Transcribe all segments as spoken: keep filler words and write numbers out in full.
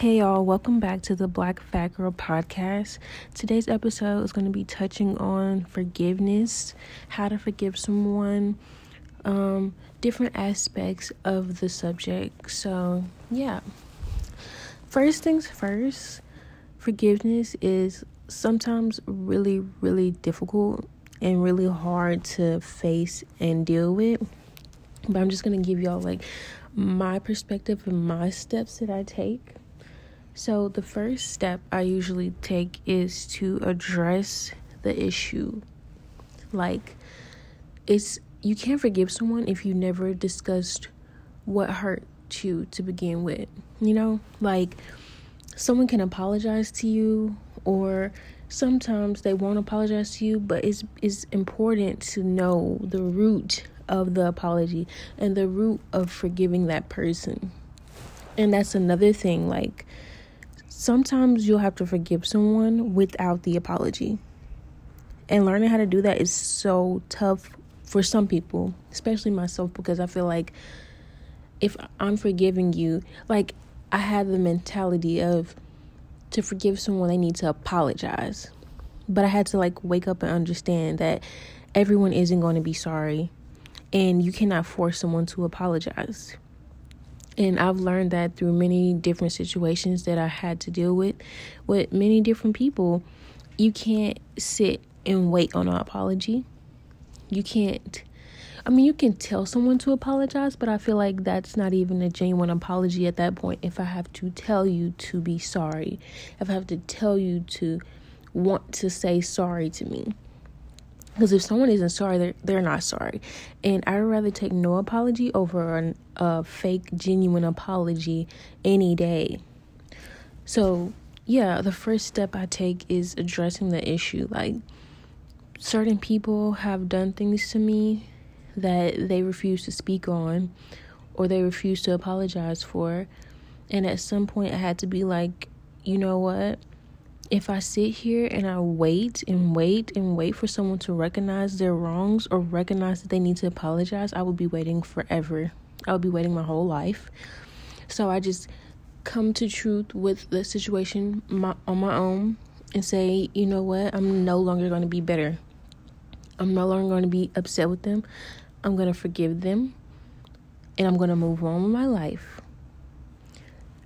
Hey y'all, welcome back to the Black Fat Girl podcast. Today's episode is going to be touching on forgiveness, how to forgive someone, um, different aspects of the subject. So yeah, first things first, forgiveness is sometimes really, really difficult and really hard to face and deal with. But I'm just going to give y'all like my perspective and my steps that I take. So the first step I usually take is to address the issue. Like, it's you can't forgive someone if you never discussed what hurt you to begin with. You know, like someone can apologize to you, or sometimes they won't apologize to you, but it's it's important to know the root of the apology and the root of forgiving that person. And that's another thing, like sometimes you'll have to forgive someone without the apology. And learning how to do that is so tough for some people, especially myself, because I feel like if I'm forgiving you, like I have the mentality of to forgive someone, they need to apologize. But I had to like wake up and understand that everyone isn't going to be sorry and you cannot force someone to apologize. And I've learned that through many different situations that I had to deal with, with many different people. You can't sit and wait on an apology. You can't, I mean, you can tell someone to apologize, but I feel like that's not even a genuine apology at that point. If I have to tell you to be sorry, if I have to tell you to want to say sorry to me. Because if someone isn't sorry, they're, they're not sorry. And I'd rather take no apology over an, a fake, genuine apology any day. So, yeah, the first step I take is addressing the issue. Like, certain people have done things to me that they refuse to speak on or they refuse to apologize for. And at some point, I had to be like, you know what? If I sit here and I wait and wait and wait for someone to recognize their wrongs or recognize that they need to apologize, I will be waiting forever. I will be waiting my whole life. So I just come to truth with the situation my, on my own and say, you know what? I'm no longer going to be bitter. I'm no longer going to be upset with them. I'm going to forgive them and I'm going to move on with my life.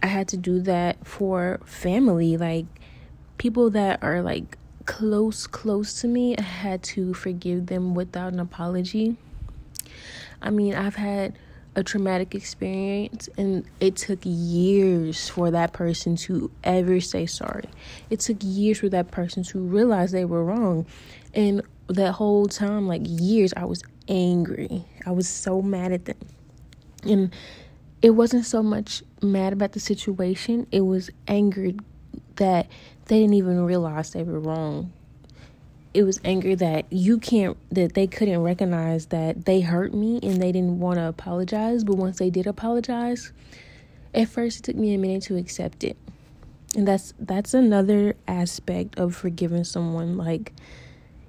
I had to do that for family, like people that are like close, close to me, I had to forgive them without an apology. I mean, I've had a traumatic experience and it took years for that person to ever say sorry. It took years for that person to realize they were wrong. And that whole time, like years, I was angry. I was so mad at them. And it wasn't so much mad about the situation. It was angered that they didn't even realize they were wrong. It was anger that you can't, that they couldn't recognize that they hurt me and they didn't want to apologize. But once they did apologize, at first it took me a minute to accept it. And that's, that's another aspect of forgiving someone. Like,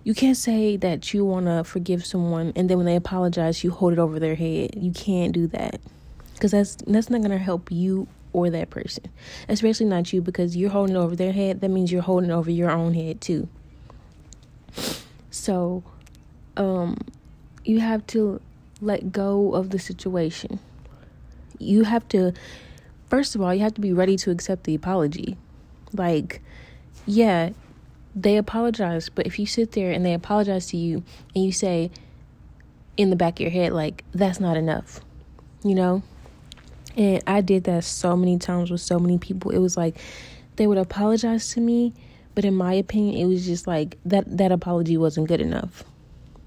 you can't say that you want to forgive someone and then when they apologize, you hold it over their head. You can't do that because that's, that's not going to help you or that person, especially not you, because you're holding it over their head. That means you're holding it over your own head too. So um you have to let go of the situation. You have to, first of all, you have to be ready to accept the apology. Like, yeah, they apologize, but if you sit there and they apologize to you and you say in the back of your head, like, that's not enough, you know? And I did that so many times with so many people. It was like they would apologize to me, but in my opinion, it was just like that that apology wasn't good enough,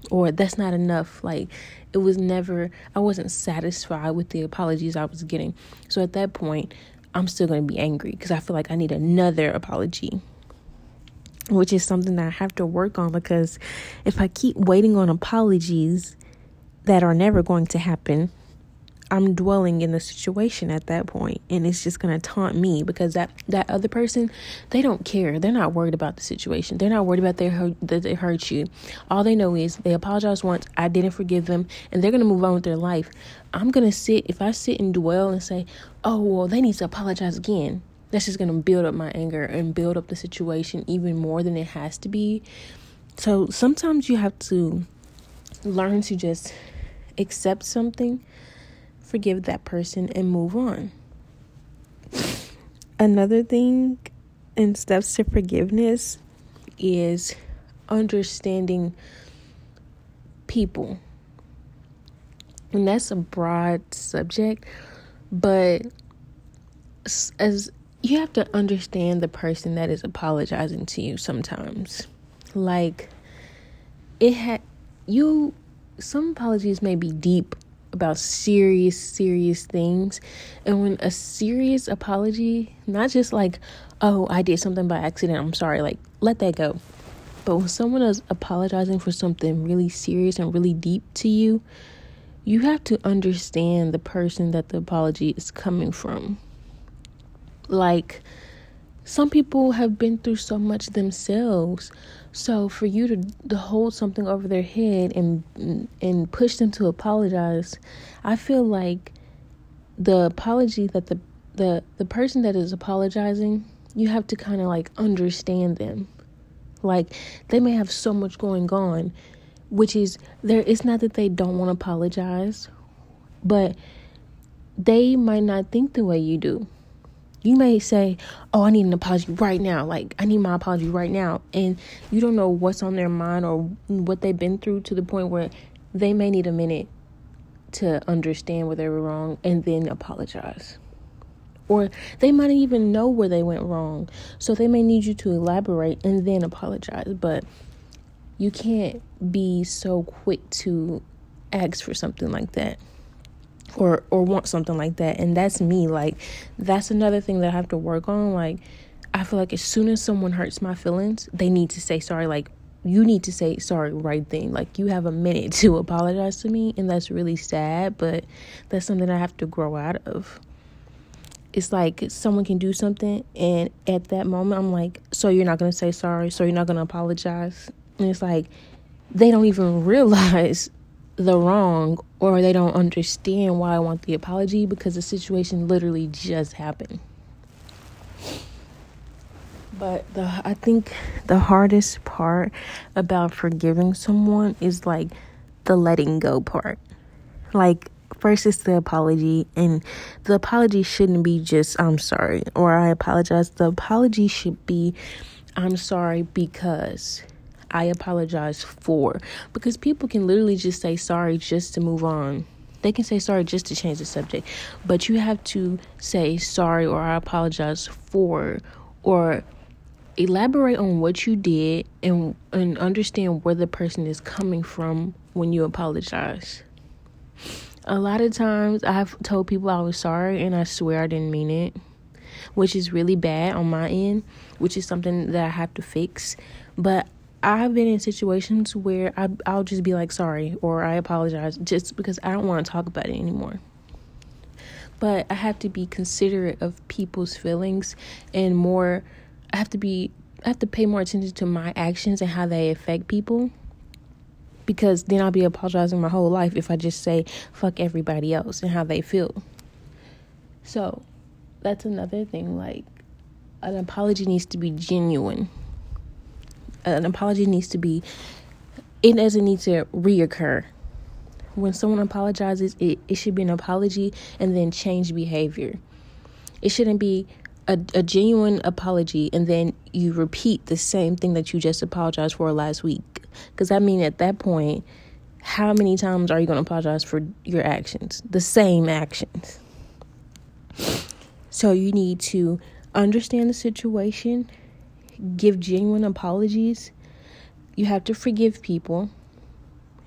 or that's not enough. Like, it was never, I wasn't satisfied with the apologies I was getting. So at that point, I'm still going to be angry because I feel like I need another apology, which is something that I have to work on, because if I keep waiting on apologies that are never going to happen, I'm dwelling in the situation at that point, and it's just going to taunt me, because that, that other person, they don't care. They're not worried about the situation. They're not worried about they hurt, that they hurt you. All they know is they apologized once, I didn't forgive them, and they're going to move on with their life. I'm going to sit, if I sit and dwell and say, oh, well, they need to apologize again. That's just going to build up my anger and build up the situation even more than it has to be. So sometimes you have to learn to just accept something, forgive that person, and move on. Another thing in steps to forgiveness is understanding people. And that's a broad subject, but as you have to understand the person that is apologizing to you sometimes. Like, it had you, some apologies may be deep about serious, serious things. And when a serious apology, not just like, oh, I did something by accident, I'm sorry, like, let that go. But when someone is apologizing for something really serious and really deep to you, you have to understand the person that the apology is coming from. Like, some people have been through so much themselves. So for you to, to hold something over their head and and push them to apologize, I feel like the apology that the the, the person that is apologizing, you have to kind of like understand them. Like, they may have so much going on, which is there. It's not that they don't want to apologize, but they might not think the way you do. You may say, oh, I need an apology right now. Like, I need my apology right now. And you don't know what's on their mind or what they've been through, to the point where they may need a minute to understand where they were wrong and then apologize. Or they might even know where they went wrong. So they may need you to elaborate and then apologize. But you can't be so quick to ask for something like that. Or or want something like that. And that's me. Like, that's another thing that I have to work on. Like, I feel like as soon as someone hurts my feelings, they need to say sorry. Like, you need to say sorry right then. Like, you have a minute to apologize to me. And that's really sad. But that's something I have to grow out of. It's like someone can do something, and at that moment, I'm like, so you're not going to say sorry? So you're not going to apologize? And it's like, they don't even realize the wrong, or they don't understand why I want the apology, because the situation literally just happened. But the, I think the hardest part about forgiving someone is like the letting go part. Like, first it's the apology, and the apology shouldn't be just I'm sorry or I apologize. The apology should be I'm sorry because I apologize for, because people can literally just say sorry just to move on. They can say sorry just to change the subject, but you have to say sorry or I apologize for, or elaborate on what you did and, and understand where the person is coming from when you apologize. A lot of times I've told people I was sorry and I swear I didn't mean it, which is really bad on my end, which is something that I have to fix. But I've been in situations where I, I'll just be like, sorry, or I apologize, just because I don't want to talk about it anymore. But I have to be considerate of people's feelings, and more, I have to be, I have to pay more attention to my actions and how they affect people, because then I'll be apologizing my whole life if I just say, fuck everybody else and how they feel. So that's another thing. Like, an apology needs to be genuine. An apology needs to be, it doesn't need to reoccur. When someone apologizes, it, it should be an apology and then change behavior. It shouldn't be a, a genuine apology and then you repeat the same thing that you just apologized for last week. Because, I mean, at that point, how many times are you going to apologize for your actions? The same actions. So you need to understand the situation, give genuine apologies. You have to forgive people.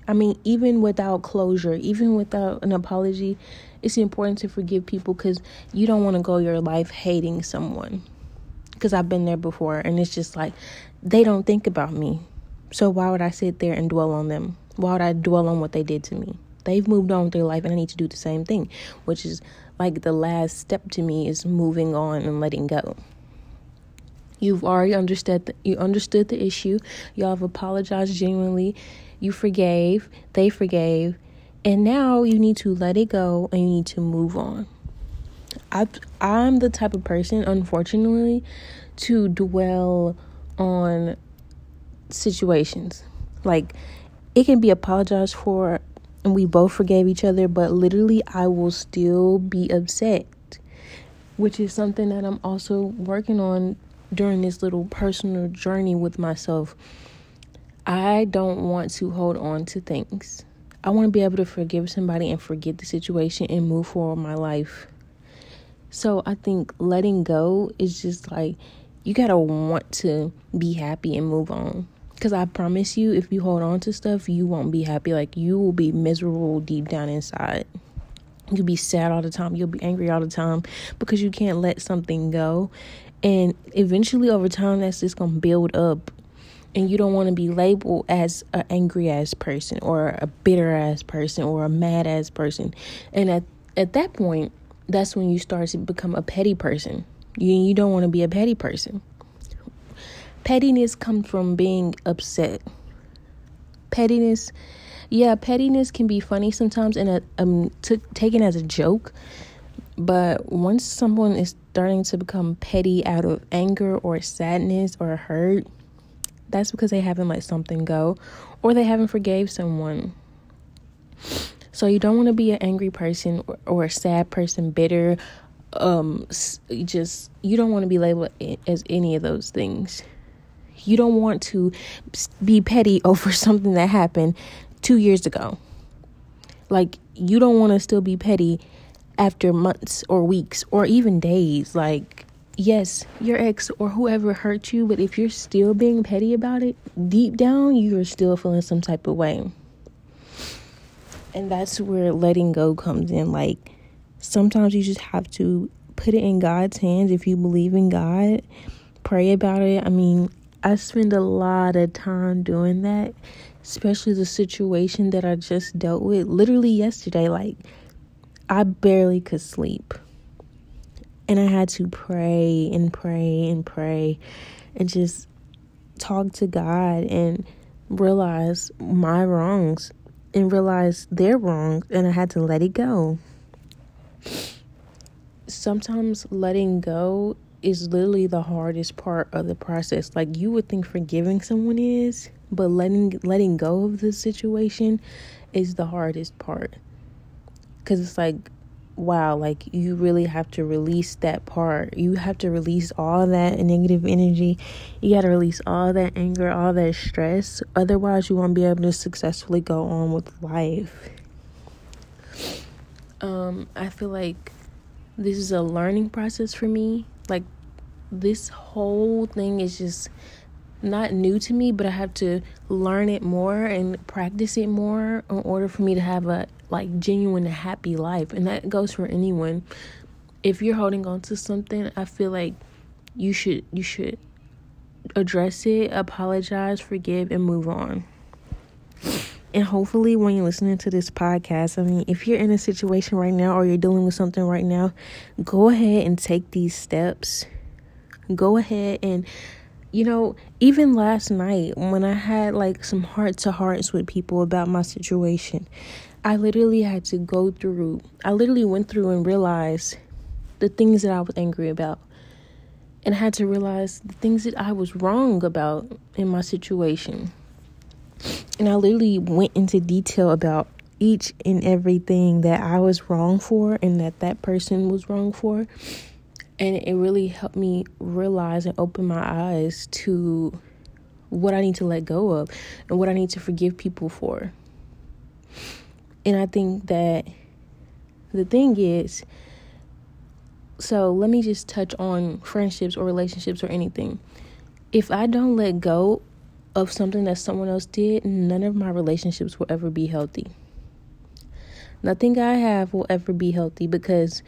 I mean, even without closure, even without an apology, it's important to forgive people, because you don't want to go your life hating someone. Because I've been there before, and it's just like, they don't think about me. So why would I sit there and dwell on them? Why would I dwell on what they did to me? They've moved on with their life, and I need to do the same thing, which is like the last step to me is moving on and letting go. You've already understood the, you understood the issue. Y'all have apologized genuinely. You forgave. They forgave. And now you need to let it go, and you need to move on. I, I'm the type of person, unfortunately, to dwell on situations. Like, it can be apologized for and we both forgave each other, but literally I will still be upset, which is something that I'm also working on during this little personal journey with myself. I don't want to hold on to things. I want to be able to forgive somebody and forget the situation and move forward my life. So I think letting go is just like, you gotta want to be happy and move on. Because I promise you, if you hold on to stuff, you won't be happy. Like, you will be miserable deep down inside. You'll be sad all the time. You'll be angry all the time because you can't let something go. And eventually, over time, that's just going to build up. And you don't want to be labeled as an angry-ass person or a bitter-ass person or a mad-ass person. And at, at that point, that's when you start to become a petty person. You, you don't want to be a petty person. Pettiness comes from being upset. Pettiness, yeah, pettiness can be funny sometimes and a, um, t- taken as a joke. But once someone is starting to become petty out of anger or sadness or hurt, that's because they haven't let something go or they haven't forgave someone. So you don't want to be an angry person or, or a sad person, bitter. Um, just you don't want to be labeled as any of those things. You don't want to be petty over something that happened two years ago. Like, you don't want to still be petty after months or weeks or even days. Like, yes, your ex or whoever hurt you, but if you're still being petty about it, deep down, you're still feeling some type of way. And that's where letting go comes in. Like, sometimes you just have to put it in God's hands. If you believe in God, pray about it. I mean, I spend a lot of time doing that, especially the situation that I just dealt with literally yesterday. Like, I barely could sleep. And I had to pray and pray and pray and just talk to God and realize my wrongs and realize their wrongs. And I had to let it go. Sometimes letting go is literally the hardest part of the process. Like, you would think forgiving someone is, but letting letting go of the situation is the hardest part. Because it's like, wow, like, you really have to release that part. You have to release all that negative energy. You got to release all that anger, all that stress. Otherwise, you won't be able to successfully go on with life. Um, I feel like this is a learning process for me. Like, this whole thing is just not new to me, but I have to learn it more and practice it more in order for me to have a, like, genuine happy life. And that goes for anyone. If you're holding on to something, I feel like you should you should address it, apologize, forgive, and move on. And hopefully when you're listening to this podcast, I mean, if you're in a situation right now or you're dealing with something right now, go ahead and take these steps. Go ahead and, you know, even last night when I had like some heart-to-hearts with people about my situation, I literally had to go through, I literally went through and realized the things that I was angry about. And I had to realize the things that I was wrong about in my situation. And I literally went into detail about each and everything that I was wrong for and that that person was wrong for. And it really helped me realize and open my eyes to what I need to let go of and what I need to forgive people for. And I think that the thing is, so let me just touch on friendships or relationships or anything. If I don't let go of something that someone else did, none of my relationships will ever be healthy. Nothing I have will ever be healthy because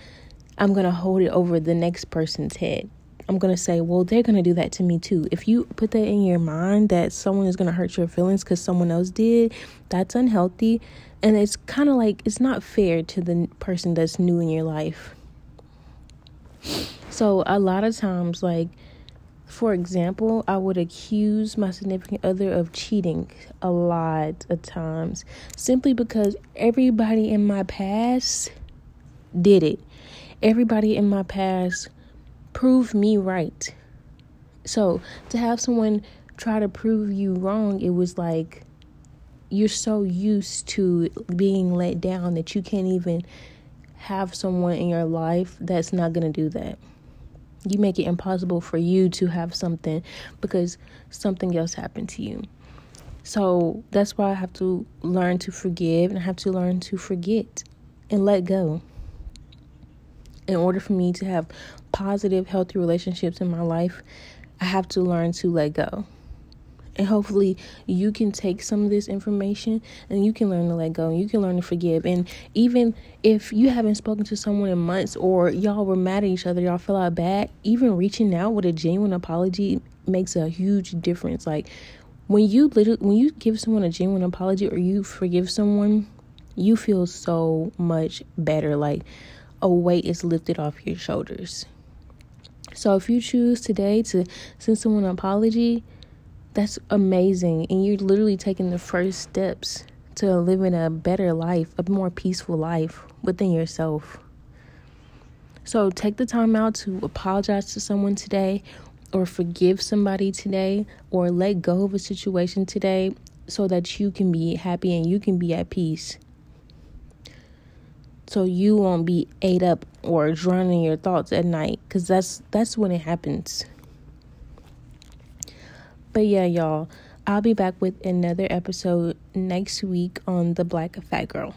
I'm going to hold it over the next person's head. I'm going to say, well, they're going to do that to me too. If you put that in your mind that someone is going to hurt your feelings because someone else did, that's unhealthy. And it's kind of like, it's not fair to the person that's new in your life. So a lot of times, like, for example, I would accuse my significant other of cheating a lot of times simply because everybody in my past did it. everybody in my past proved me right. So to have someone try to prove you wrong, it was like you're so used to being let down that you can't even have someone in your life that's not going to do that. You make it impossible for you to have something because something else happened to you. So that's why I have to learn to forgive, and I have to learn to forget and let go. In order for me to have positive, healthy relationships in my life, I have to learn to let go. And hopefully you can take some of this information and you can learn to let go. And you can learn to forgive. And even if you haven't spoken to someone in months, or y'all were mad at each other, y'all fell out bad, even reaching out with a genuine apology makes a huge difference. Like when you when you give someone a genuine apology, or you forgive someone, you feel so much better. Like a weight is lifted off your shoulders. So if you choose today to send someone an apology, that's amazing. And you're literally taking the first steps to living a better life, a more peaceful life within yourself. So take the time out to apologize to someone today, or forgive somebody today, or let go of a situation today, so that you can be happy and you can be at peace. So you won't be ate up or drowning your thoughts at night, because that's, that's when it happens. But yeah, y'all, I'll be back with another episode next week on The Black Fat Girl.